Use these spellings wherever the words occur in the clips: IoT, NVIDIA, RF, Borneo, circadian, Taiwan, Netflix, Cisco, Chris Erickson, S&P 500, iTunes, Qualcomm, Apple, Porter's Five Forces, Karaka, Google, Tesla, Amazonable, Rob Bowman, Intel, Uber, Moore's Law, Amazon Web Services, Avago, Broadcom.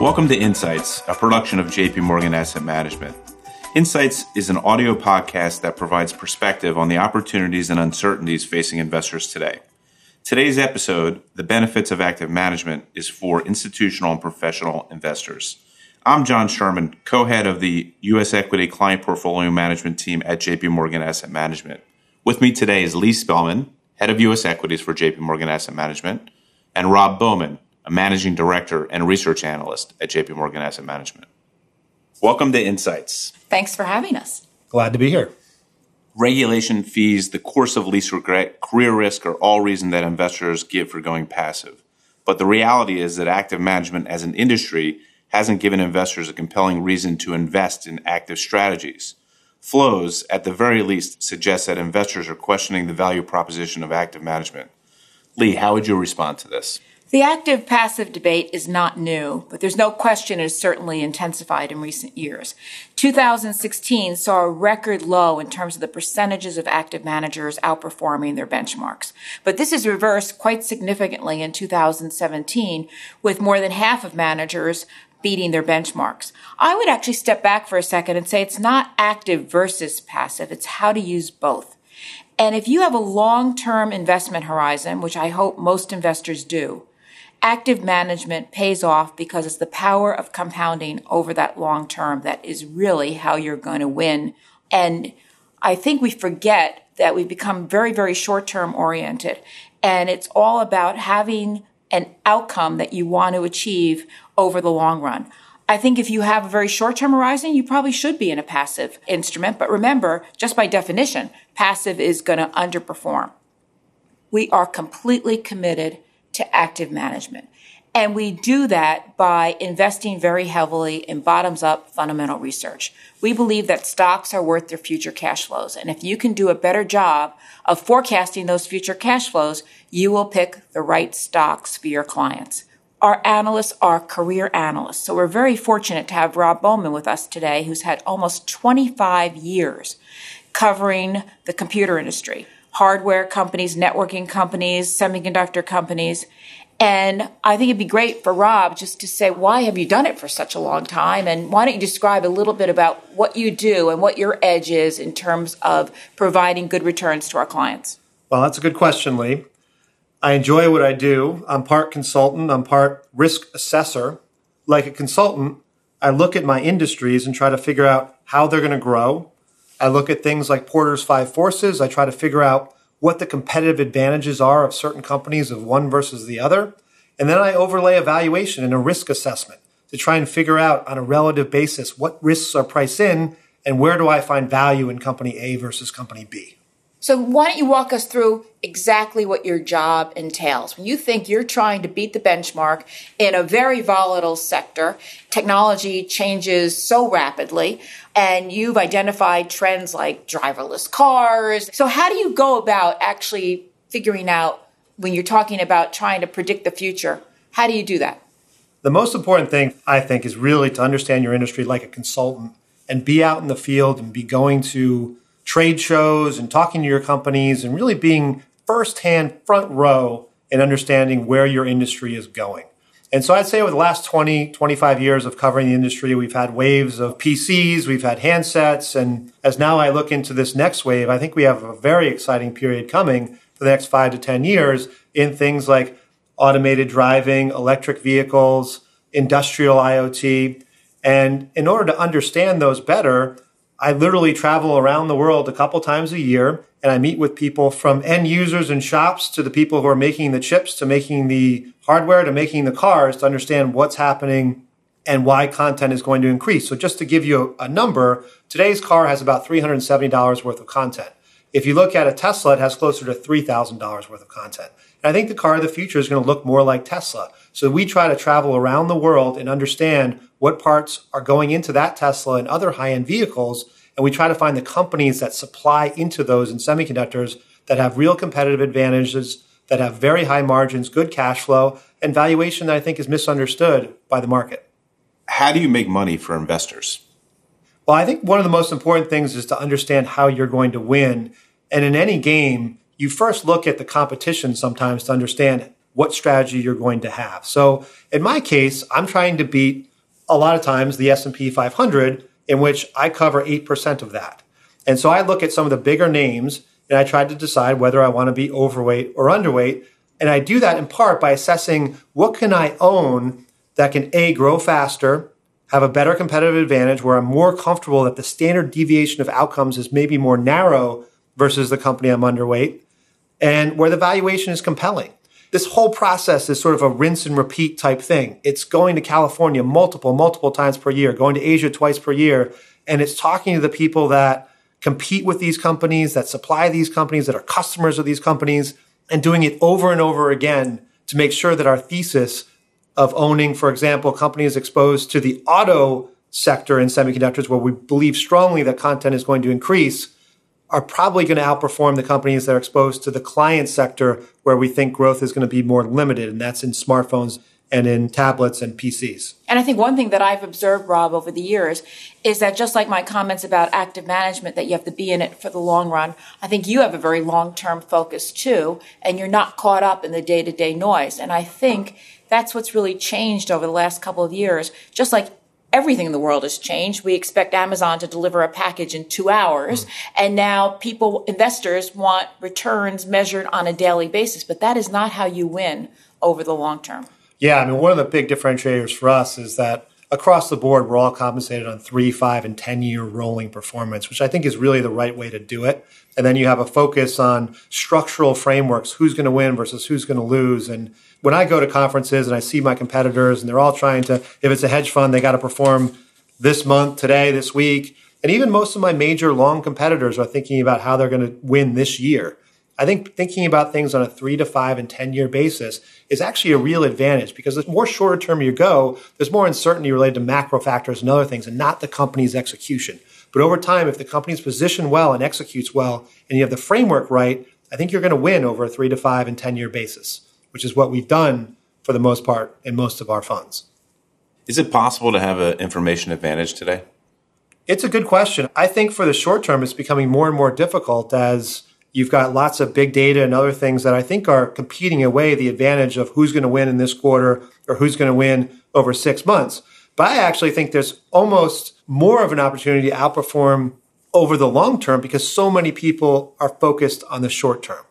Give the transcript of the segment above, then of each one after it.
Welcome to Insights, a production of J.P. Morgan Asset Management. Insights is an audio podcast that provides perspective on the opportunities and uncertainties facing investors today. Today's episode, The Benefits of Active Management, is for institutional and professional investors. I'm John Sherman, co-head of the U.S. Equity Client Portfolio Management team at J.P. Morgan Asset Management. With me today is Lee Spellman, head of U.S. Equities for J.P. Morgan Asset Management, and Rob Bowman, a managing director and research analyst at J.P. Morgan Asset Management. Welcome to Insights. Thanks for having us. Glad to be here. Regulation, fees, the course of least regret, career risk are all reason that investors give for going passive. But the reality is that active management as an industry hasn't given investors a compelling reason to invest in active strategies. Flows, at the very least, suggest that investors are questioning the value proposition of active management. Lee, how would you respond to this? The active-passive debate is not new, but there's no question it has certainly intensified in recent years. 2016 saw a record low in terms of the percentages of active managers outperforming their benchmarks. But this is reversed quite significantly in 2017, with more than half of managers beating their benchmarks. I would actually step back for a second and say it's not active versus passive. It's how to use both. And if you have a long-term investment horizon, which I hope most investors do, active management pays off because it's the power of compounding over that long term that is really how you're going to win. And I think we forget that we've become very, very short-term oriented. And it's all about having an outcome that you want to achieve over the long run. I think if you have a very short-term horizon, you probably should be in a passive instrument. But remember, just by definition, passive is going to underperform. We are completely committed to active management. And we do that by investing very heavily in bottoms-up fundamental research. We believe that stocks are worth their future cash flows. And if you can do a better job of forecasting those future cash flows, you will pick the right stocks for your clients. Our analysts are career analysts. So we're very fortunate to have Rob Bowman with us today, who's had almost 25 years covering the computer industry, hardware companies, networking companies, semiconductor companies. And I think it'd be great for Rob just to say, why have you done it for such a long time? And why don't you describe a little bit about what you do and what your edge is in terms of providing good returns to our clients? Well, that's a good question, Lee. I enjoy what I do. I'm part consultant. I'm part risk assessor. Like a consultant, I look at my industries and try to figure out how they're going to grow. I look at things like Porter's Five Forces. I try to figure out what the competitive advantages are of certain companies of one versus the other. And then I overlay a valuation and a risk assessment to try and figure out on a relative basis what risks are priced in and where do I find value in company A versus company B. So why don't you walk us through exactly what your job entails? When you think you're trying to beat the benchmark in a very volatile sector, technology changes so rapidly, and you've identified trends like driverless cars. So how do you go about actually figuring out when you're talking about trying to predict the future? How do you do that? The most important thing, I think, is really to understand your industry like a consultant and be out in the field and be going to trade shows and talking to your companies and really being firsthand front row in understanding where your industry is going. And so I'd say over the last 20, 25 years of covering the industry, we've had waves of PCs, we've had handsets. And as now I look into this next wave, I think we have a very exciting period coming for the next 5 to 10 years in things like automated driving, electric vehicles, industrial IoT. And in order to understand those better, I literally travel around the world a couple times a year, and I meet with people from end users and shops to the people who are making the chips, to making the hardware, to making the cars, to understand what's happening and why content is going to increase. So just to give you a number, today's car has about $370 worth of content. If you look at a Tesla, it has closer to $3,000 worth of content. And I think the car of the future is going to look more like Tesla. So we try to travel around the world and understand what parts are going into that Tesla and other high-end vehicles. And we try to find the companies that supply into those in semiconductors that have real competitive advantages, that have very high margins, good cash flow, and valuation that I think is misunderstood by the market. How do you make money for investors? Well, I think one of the most important things is to understand how you're going to win. And in any game, you first look at the competition sometimes to understand what strategy you're going to have. So in my case, I'm trying to beat a lot of times the S&P 500, in which I cover 8% of that. And so I look at some of the bigger names and I try to decide whether I want to be overweight or underweight. And I do that in part by assessing what can I own that can A, grow faster, have a better competitive advantage where I'm more comfortable that the standard deviation of outcomes is maybe more narrow versus the company I'm underweight, and where the valuation is compelling. This whole process is sort of a rinse and repeat type thing. It's going to California multiple times per year, going to Asia twice per year, and it's talking to the people that compete with these companies, that supply these companies, that are customers of these companies, and doing it over and over again to make sure that our thesis of owning, for example, companies exposed to the auto sector in semiconductors, where we believe strongly that content is going to increase, are probably going to outperform the companies that are exposed to the client sector, where we think growth is going to be more limited, and that's in smartphones and in tablets and PCs. And I think one thing that I've observed, Rob, over the years is that just like my comments about active management, that you have to be in it for the long run, I think you have a very long-term focus too, and you're not caught up in the day-to-day noise. And I think that's what's really changed over the last couple of years. Just like everything in the world has changed. We expect Amazon to deliver a package in 2 hours. And now people, investors, want returns measured on a daily basis. But that is not how you win over the long term. Yeah, I mean, one of the big differentiators for us is that across the board, we're all compensated on 3, 5, and 10-year rolling performance, which I think is really the right way to do it. And then you have a focus on structural frameworks, who's going to win versus who's going to lose. And when I go to conferences and I see my competitors and they're all trying to, if it's a hedge fund, they got to perform this month, today, this week. And even most of my major long competitors are thinking about how they're going to win this year. I think thinking about things on a 3 to 5 and 10-year basis is actually a real advantage, because the more shorter term you go, there's more uncertainty related to macro factors and other things, and not the company's execution. But over time, if the company's positioned well and executes well, and you have the framework right, I think you're going to win over a 3 to 5 and 10-year basis, which is what we've done for the most part in most of our funds. Is it possible to have an information advantage today? It's a good question. I think for the short term, it's becoming more and more difficult as you've got lots of big data and other things that I think are competing away the advantage of who's going to win in this quarter or who's going to win over 6 months. But I actually think there's almost more of an opportunity to outperform over the long term, because so many people are focused on the short term.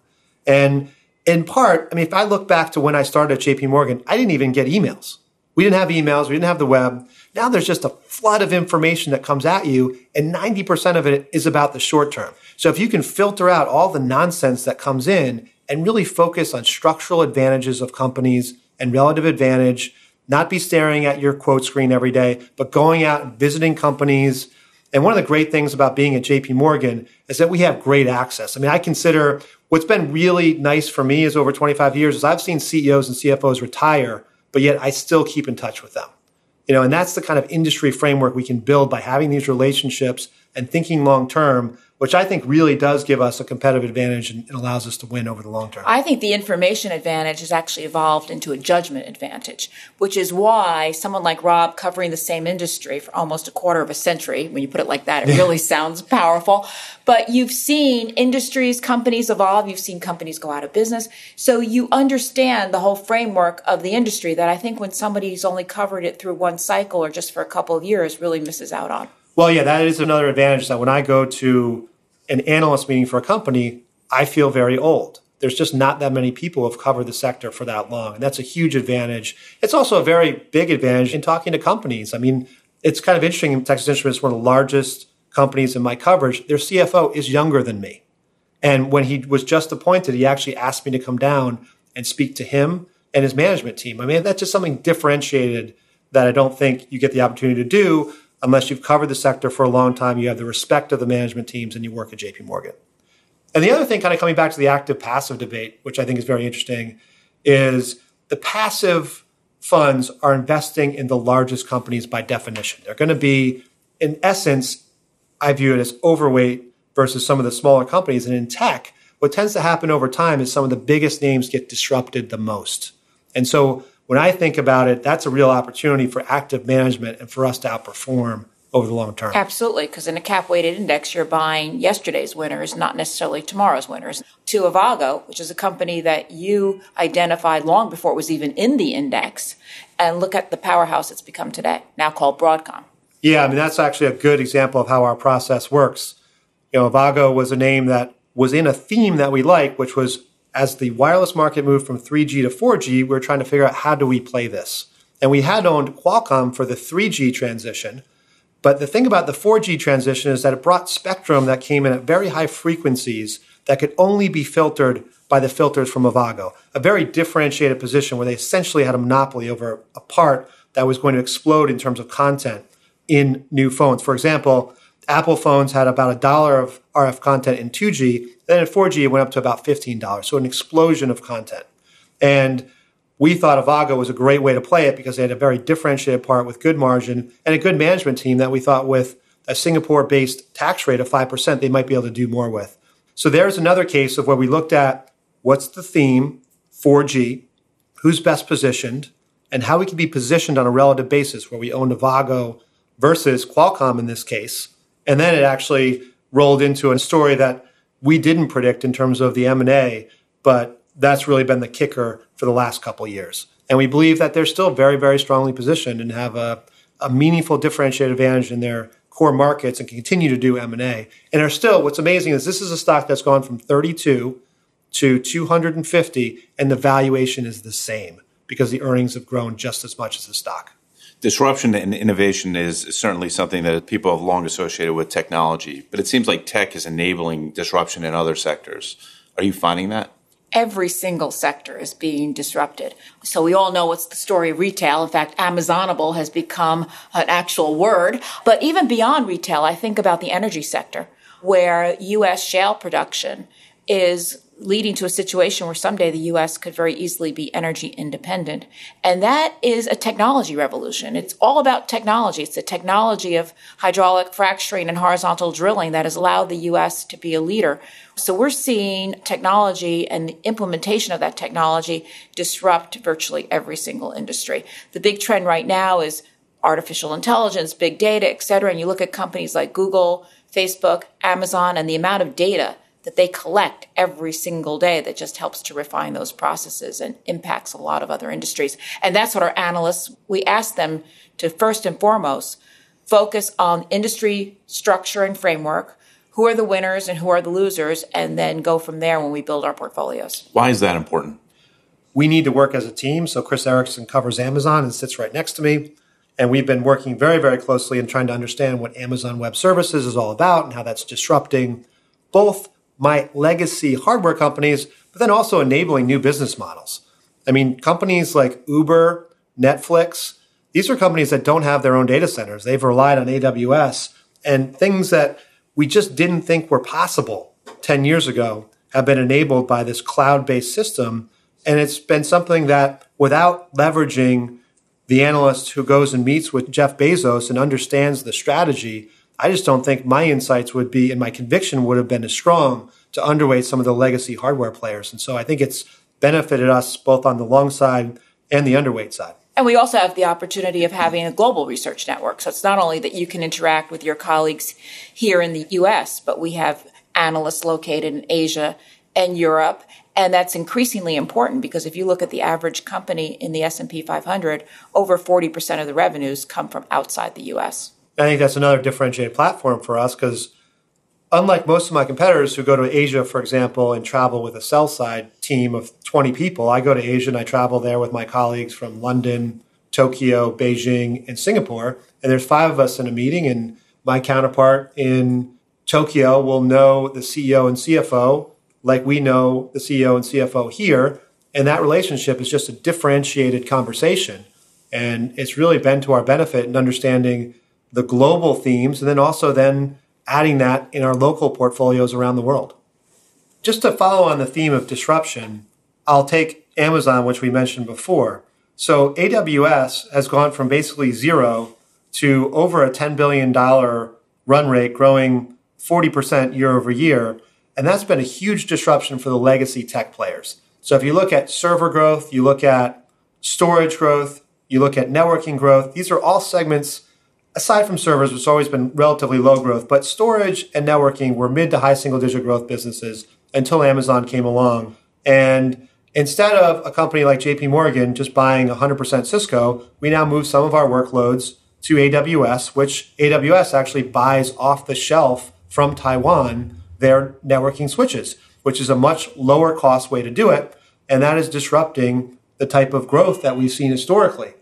And in part, I mean, if I look back to when I started at J.P. Morgan, I didn't even get emails. We didn't have emails. We didn't have the web. Now there's just a flood of information that comes at you, and 90% of it is about the short term. So if you can filter out all the nonsense that comes in and really focus on structural advantages of companies and relative advantage, not be staring at your quote screen every day, but going out and visiting companies. And one of the great things about being at J.P. Morgan is that we have great access. I mean, I consider what's been really nice for me is over 25 years is I've seen CEOs and CFOs retire, but yet I still keep in touch with them. You know, and that's the kind of industry framework we can build by having these relationships and thinking long term, which I think really does give us a competitive advantage and allows us to win over the long term. I think the information advantage has actually evolved into a judgment advantage, which is why someone like Rob, covering the same industry for almost a quarter of a century, when you put it like that, it really sounds powerful. But you've seen industries, companies evolve. You've seen companies go out of business. So you understand the whole framework of the industry that I think when somebody's only covered it through one cycle or just for a couple of years really misses out on. Well, yeah, that is another advantage, that when I go to an analyst meeting for a company, I feel very old. There's just not that many people who have covered the sector for that long. And that's a huge advantage. It's also a very big advantage in talking to companies. I mean, it's kind of interesting. Texas Instruments is one of the largest companies in my coverage. Their CFO is younger than me. And when he was just appointed, he actually asked me to come down and speak to him and his management team. I mean, that's just something differentiated that I don't think you get the opportunity to do unless you've covered the sector for a long time, you have the respect of the management teams, and you work at J.P. Morgan. And the other thing, kind of coming back to the active-passive debate, which I think is very interesting, is the passive funds are investing in the largest companies by definition. They're going to be, in essence, I view it as overweight versus some of the smaller companies. And in tech, what tends to happen over time is some of the biggest names get disrupted the most. And so when I think about it, that's a real opportunity for active management and for us to outperform over the long term. Absolutely, because in a cap-weighted index, you're buying yesterday's winners, not necessarily tomorrow's winners. To Avago, which is a company that you identified long before it was even in the index, and look at the powerhouse it's become today, now called Broadcom. Yeah, I mean, that's actually a good example of how our process works. You know, Avago was a name that was in a theme that we like, which was as the wireless market moved from 3G to 4G, we were trying to figure out how do we play this. And we had owned Qualcomm for the 3G transition. But the thing about the 4G transition is that it brought spectrum that came in at very high frequencies that could only be filtered by the filters from Avago, a very differentiated position where they essentially had a monopoly over a part that was going to explode in terms of content in new phones. For example, Apple phones had about $1 of RF content in 2G. Then in 4G, it went up to about $15. So an explosion of content. And we thought Avago was a great way to play it because they had a very differentiated part with good margin and a good management team that we thought with a Singapore-based tax rate of 5%, they might be able to do more with. So there's another case of where we looked at what's the theme, 4G, who's best positioned, and how we can be positioned on a relative basis where we owned Avago versus Qualcomm in this case. And then it actually rolled into a story that we didn't predict in terms of the M&A, but that's really been the kicker for the last couple of years. And we believe that they're still very, very strongly positioned and have a meaningful differentiated advantage in their core markets and continue to do M&A. And are still, what's amazing is this is a stock that's gone from 32 to 250, and the valuation is the same because the earnings have grown just as much as the stock. Disruption and innovation is certainly something that people have long associated with technology, but it seems like tech is enabling disruption in other sectors. Are you finding that? Every single sector is being disrupted. So we all know what's the story of retail. In fact, Amazonable has become an actual word. But even beyond retail, I think about the energy sector, where U.S. shale production is leading to a situation where someday the U.S. could very easily be energy independent. And that is a technology revolution. It's all about technology. It's the technology of hydraulic fracturing and horizontal drilling that has allowed the U.S. to be a leader. So we're seeing technology and the implementation of that technology disrupt virtually every single industry. The big trend right now is artificial intelligence, big data, et cetera. And you look at companies like Google, Facebook, Amazon, and the amount of data that they collect every single day that just helps to refine those processes and impacts a lot of other industries. And that's what our analysts, we ask them to first and foremost focus on industry structure and framework, who are the winners and who are the losers, and then go from there when we build our portfolios. Why is that important? We need to work as a team. So Chris Erickson covers Amazon and sits right next to me. And we've been working very, very closely and trying to understand what Amazon Web Services is all about and how that's disrupting both my legacy hardware companies, but then also enabling new business models. I mean, companies like Uber, Netflix, these are companies that don't have their own data centers. They've relied on AWS, and things that we just didn't think were possible 10 years ago have been enabled by this cloud-based system. And it's been something that without leveraging the analyst who goes and meets with Jeff Bezos and understands the strategy, I just don't think my insights would be and my conviction would have been as strong to underweight some of the legacy hardware players. And so I think it's benefited us both on the long side and the underweight side. And we also have the opportunity of having a global research network. So it's not only that you can interact with your colleagues here in the U.S., but we have analysts located in Asia and Europe. And that's increasingly important because if you look at the average company in the S&P 500, over 40% of the revenues come from outside the U.S. I think that's another differentiated platform for us because unlike most of my competitors who go to Asia, for example, and travel with a sell-side team of 20 people, I go to Asia and I travel there with my colleagues from London, Tokyo, Beijing, and Singapore. And there's 5 of us in a meeting, and my counterpart in Tokyo will know the CEO and CFO like we know the CEO and CFO here. And that relationship is just a differentiated conversation. And it's really been to our benefit in understanding the global themes, and then also then adding that in our local portfolios around the world. Just to follow on the theme of disruption, I'll take Amazon, which we mentioned before. So AWS has gone from basically zero to over a $10 billion run rate, growing 40% year over year. And that's been a huge disruption for the legacy tech players. So if you look at server growth, you look at storage growth, you look at networking growth, these are all segments aside from servers, which has always been relatively low growth, but storage and networking were mid to high single-digit growth businesses until Amazon came along. And instead of a company like J.P. Morgan just buying 100% Cisco, we now move some of our workloads to AWS, which AWS actually buys off the shelf from Taiwan their networking switches, which is a much lower cost way to do it. And that is disrupting the type of growth that we've seen historically.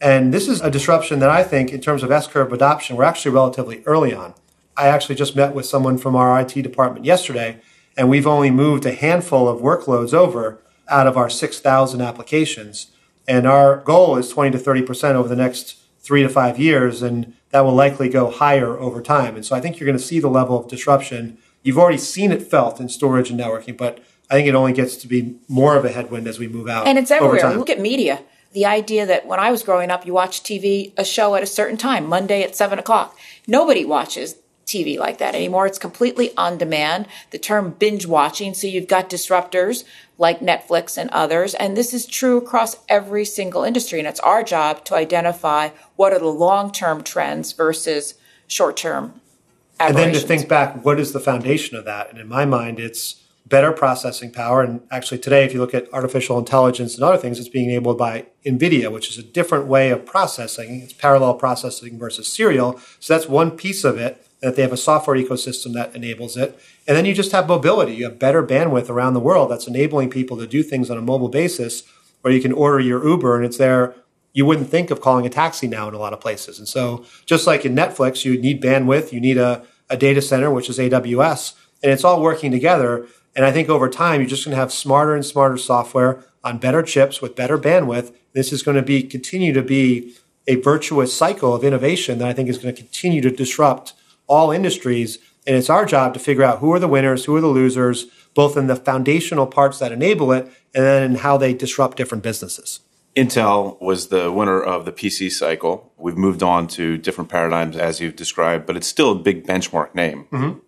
And this is a disruption that I think, in terms of S-curve adoption, we're actually relatively early on. I actually just met with someone from our IT department yesterday, and we've only moved a handful of workloads over out of our 6,000 applications. And our goal is 20 to 30% over the next 3 to 5 years, and that will likely go higher over time. And so I think you're going to see the level of disruption. You've already seen it felt in storage and networking, but I think it only gets to be more of a headwind as we move out. And it's everywhere. Look at media. The idea that when I was growing up, you watched TV, a show at a certain time, Monday at 7 o'clock. Nobody watches TV like that anymore. It's completely on demand. The term binge watching. So you've got disruptors like Netflix and others. And this is true across every single industry. And it's our job to identify what are the long-term trends versus short-term aberrations. And then to think back, what is the foundation of that? And in my mind, it's better processing power. And actually today, if you look at artificial intelligence and other things, it's being enabled by NVIDIA, which is a different way of processing. It's parallel processing versus serial. So that's one piece of it, that they have a software ecosystem that enables it. And then you just have mobility. You have better bandwidth around the world that's enabling people to do things on a mobile basis, where you can order your Uber and it's there. You wouldn't think of calling a taxi now in a lot of places. And so just like in Netflix, you need bandwidth, you need a data center, which is AWS, and it's all working together. And I think over time, you're just going to have smarter and smarter software on better chips with better bandwidth. This is going to be continue to be a virtuous cycle of innovation that I think is going to continue to disrupt all industries. And it's our job to figure out who are the winners, who are the losers, both in the foundational parts that enable it, and then in how they disrupt different businesses. Intel was the winner of the PC cycle. We've moved on to different paradigms, as you've described, but it's still a big benchmark name. Mm-hmm.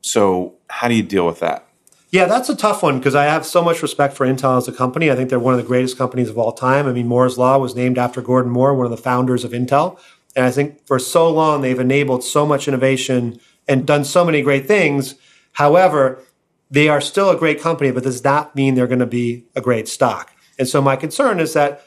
So how do you deal with that? Yeah, that's a tough one because I have so much respect for Intel as a company. I think they're one of the greatest companies of all time. I mean, Moore's Law was named after Gordon Moore, one of the founders of Intel. And I think for so long, they've enabled so much innovation and done so many great things. However, they are still a great company, but does not mean they're going to be a great stock. And so my concern is that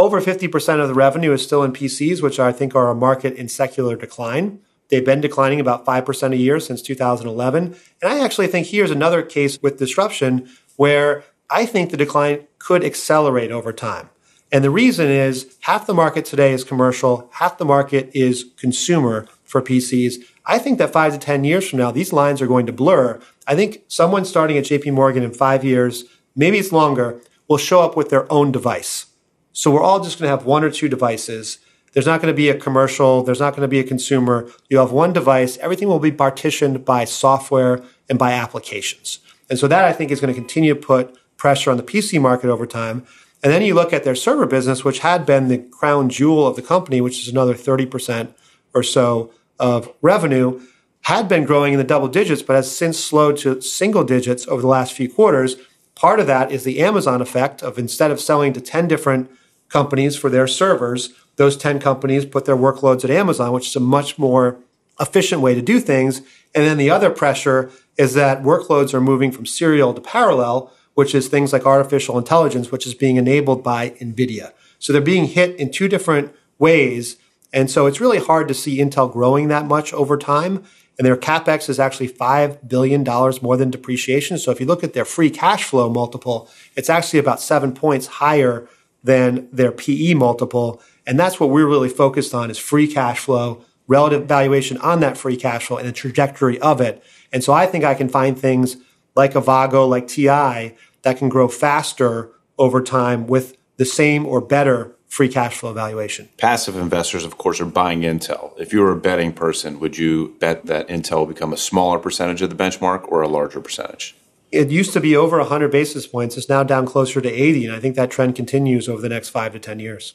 over 50% of the revenue is still in PCs, which I think are a market in secular decline. They've been declining about 5% a year since 2011. And I actually think here's another case with disruption where I think the decline could accelerate over time. And the reason is half the market today is commercial, half the market is consumer for PCs. I think that 5 to 10 years from now, these lines are going to blur. I think someone starting at JP Morgan in 5 years, maybe it's longer, will show up with their own device. So we're all just going to have 1 or 2 devices. There's not going to be a commercial. There's not going to be a consumer. You have one device. Everything will be partitioned by software and by applications. And so that, I think, is going to continue to put pressure on the PC market over time. And then you look at their server business, which had been the crown jewel of the company, which is another 30% or so of revenue, had been growing in the double digits, but has since slowed to single digits over the last few quarters. Part of that is the Amazon effect of instead of selling to 10 different companies for their servers, those 10 companies put their workloads at Amazon, which is a much more efficient way to do things. And then the other pressure is that workloads are moving from serial to parallel, which is things like artificial intelligence, which is being enabled by NVIDIA. So they're being hit in 2 different ways. And so it's really hard to see Intel growing that much over time. And their CapEx is actually $5 billion more than depreciation. So if you look at their free cash flow multiple, it's actually about 7 points higher than their PE multiple. And that's what we're really focused on is free cash flow, relative valuation on that free cash flow and the trajectory of it. And so I think I can find things like Avago, like TI, that can grow faster over time with the same or better free cash flow valuation. Passive investors, of course, are buying Intel. If you were a betting person, would you bet that Intel will become a smaller percentage of the benchmark or a larger percentage? It used to be over 100 basis points. It's now down closer to 80, and I think that trend continues over the next 5 to 10 years.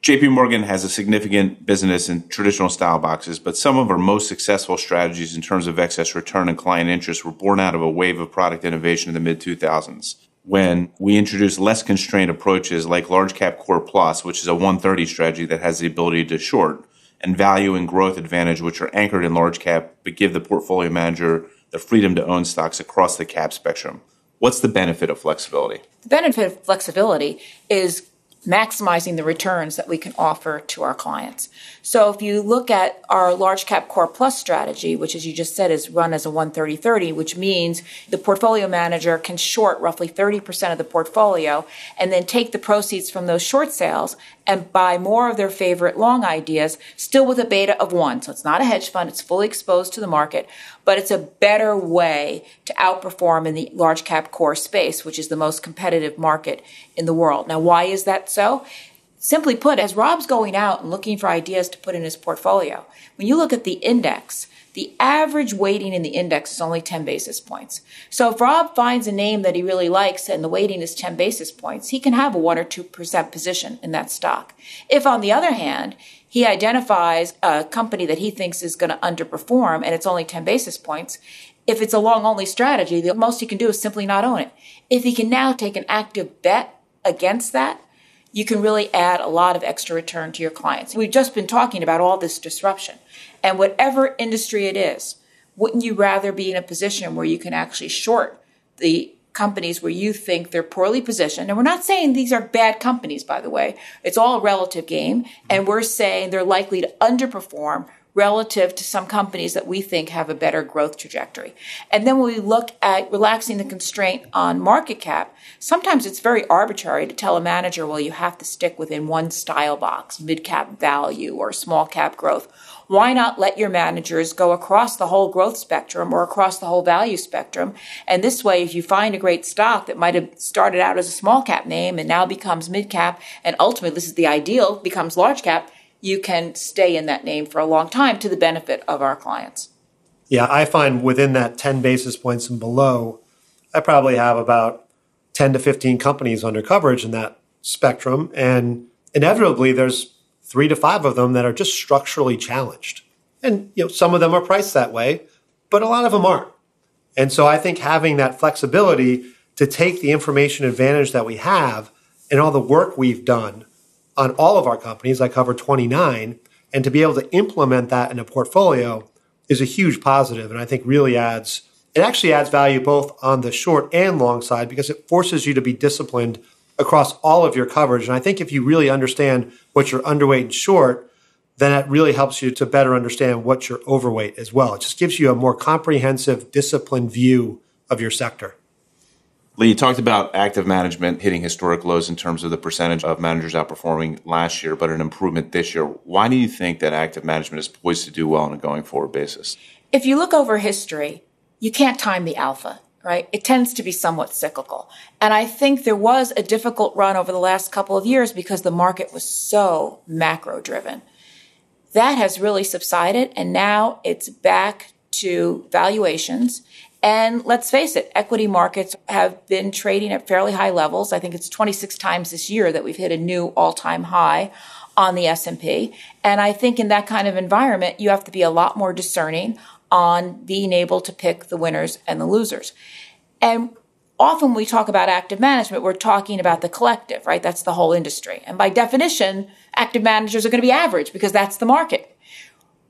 JP Morgan has a significant business in traditional style boxes, but some of our most successful strategies in terms of excess return and client interest were born out of a wave of product innovation in the mid-2000s, when we introduced less constrained approaches like large cap core plus, which is a 130 strategy that has the ability to short, and value and growth advantage, which are anchored in large cap, but give the portfolio manager the freedom to own stocks across the cap spectrum. What's the benefit of flexibility? The benefit of flexibility is maximizing the returns that we can offer to our clients. So if you look at our large cap core plus strategy, which as you just said is run as a 130-30, which means the portfolio manager can short roughly 30% of the portfolio and then take the proceeds from those short sales and buy more of their favorite long ideas, still with a beta of 1. So it's not a hedge fund. It's fully exposed to the market, but it's a better way to outperform in the large cap core space, which is the most competitive market in the world. Now, why is that so? Simply put, as Rob's going out and looking for ideas to put in his portfolio, when you look at the index, the average weighting in the index is only 10 basis points. So if Rob finds a name that he really likes and the weighting is 10 basis points, he can have a 1 or 2% position in that stock. If, on the other hand, he identifies a company that he thinks is going to underperform and it's only 10 basis points, if it's a long-only strategy, the most he can do is simply not own it. If he can now take an active bet against that, you can really add a lot of extra return to your clients. We've just been talking about all this disruption. And whatever industry it is, wouldn't you rather be in a position where you can actually short the companies where you think they're poorly positioned? And we're not saying these are bad companies, by the way. It's all a relative game. And we're saying they're likely to underperform relative to some companies that we think have a better growth trajectory. And then when we look at relaxing the constraint on market cap, sometimes it's very arbitrary to tell a manager, well, you have to stick within one style box, mid-cap value or small-cap growth. Why not let your managers go across the whole growth spectrum or across the whole value spectrum? And this way, if you find a great stock that might have started out as a small-cap name and now becomes mid-cap, and ultimately, this is the ideal, becomes large-cap, you can stay in that name for a long time to the benefit of our clients. Yeah, I find within that 10 basis points and below, I probably have about 10 to 15 companies under coverage in that spectrum. And inevitably, there's 3 to 5 of them that are just structurally challenged. And some of them are priced that way, but a lot of them aren't. And so I think having that flexibility to take the information advantage that we have and all the work we've done on all of our companies, I cover 29, and to be able to implement that in a portfolio is a huge positive, and I think really adds value both on the short and long side because it forces you to be disciplined across all of your coverage. And I think if you really understand what you're underweight and short, then it really helps you to better understand what you're overweight as well. It just gives you a more comprehensive, disciplined view of your sector. Lee, you talked about active management hitting historic lows in terms of the percentage of managers outperforming last year, but an improvement this year. Why do you think that active management is poised to do well on a going forward basis? If you look over history, you can't time the alpha, right? It tends to be somewhat cyclical. And I think there was a difficult run over the last couple of years because the market was so macro driven. That has really subsided, and now it's back to valuations. And let's face it, equity markets have been trading at fairly high levels. I think it's 26 times this year that we've hit a new all-time high on the S&P. And I think in that kind of environment, you have to be a lot more discerning on being able to pick the winners and the losers. And often we talk about active management, we're talking about the collective, right? That's the whole industry. And by definition, active managers are going to be average because that's the market.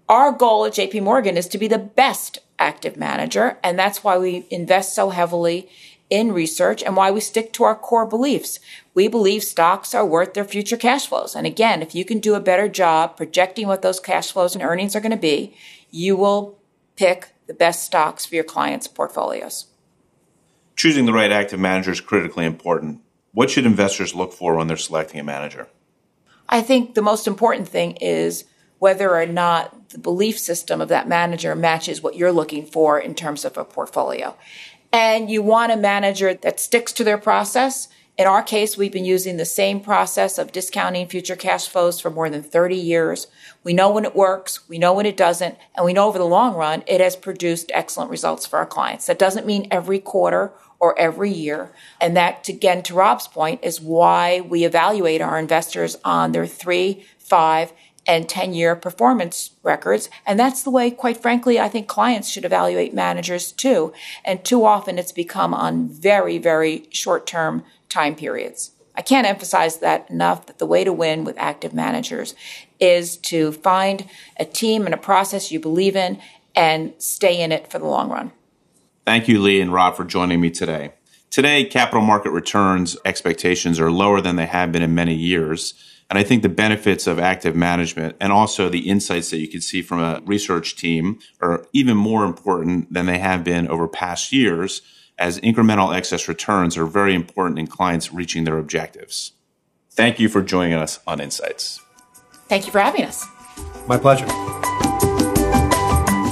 Our goal at J.P. Morgan is to be the best active manager, and that's why we invest so heavily in research and why we stick to our core beliefs. We believe stocks are worth their future cash flows. And again, if you can do a better job projecting what those cash flows and earnings are going to be, you will pick the best stocks for your clients' portfolios. Choosing the right active manager is critically important. What should investors look for when they're selecting a manager? I think the most important thing is whether or not the belief system of that manager matches what you're looking for in terms of a portfolio. And you want a manager that sticks to their process. In our case, we've been using the same process of discounting future cash flows for more than 30 years. We know when it works, we know when it doesn't, and we know over the long run, it has produced excellent results for our clients. That doesn't mean every quarter or every year. And that, again, to Rob's point, is why we evaluate our investors on their 3, 5, and 10-year performance records. And that's the way, quite frankly, I think clients should evaluate managers too. And too often it's become on very, very short-term time periods. I can't emphasize that enough, that the way to win with active managers is to find a team and a process you believe in and stay in it for the long run. Thank you, Lee and Rob, for joining me today. Today, capital market returns expectations are lower than they have been in many years. And I think the benefits of active management and also the insights that you can see from a research team are even more important than they have been over past years, as incremental excess returns are very important in clients reaching their objectives. Thank you for joining us on Insights. Thank you for having us. My pleasure.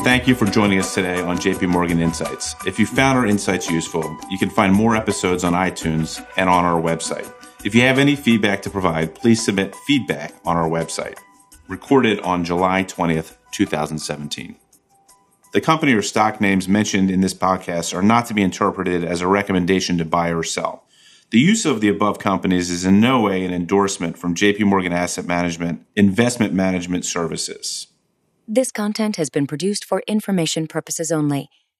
Thank you for joining us today on J.P. Morgan Insights. If you found our insights useful, you can find more episodes on iTunes and on our website. If you have any feedback to provide, please submit feedback on our website. Recorded on July 20th, 2017. The company or stock names mentioned in this podcast are not to be interpreted as a recommendation to buy or sell. The use of the above companies is in no way an endorsement from J.P. Morgan Asset Management, Investment Management Services. This content has been produced for information purposes only,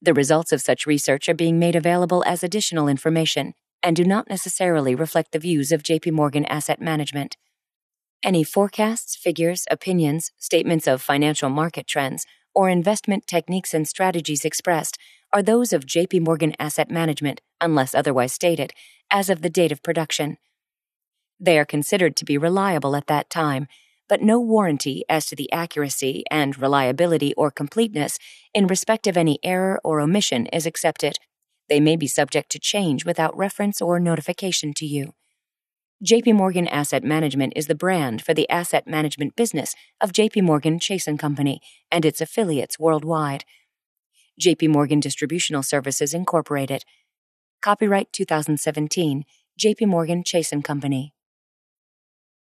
The results of such research are being made available as additional information and do not necessarily reflect the views of J.P. Morgan Asset Management. Any forecasts, figures, opinions, statements of financial market trends, or investment techniques and strategies expressed are those of J.P. Morgan Asset Management, unless otherwise stated, as of the date of production. They are considered to be reliable at that time, but no warranty as to the accuracy and reliability or completeness in respect of any error or omission is accepted. They may be subject to change without reference or notification to you. J.P. Morgan Asset Management is the brand for the asset management business of J.P. Morgan Chase & Company and its affiliates worldwide. J.P. Morgan Distributional Services, Incorporated. Copyright 2017, J.P. Morgan Chase & Company.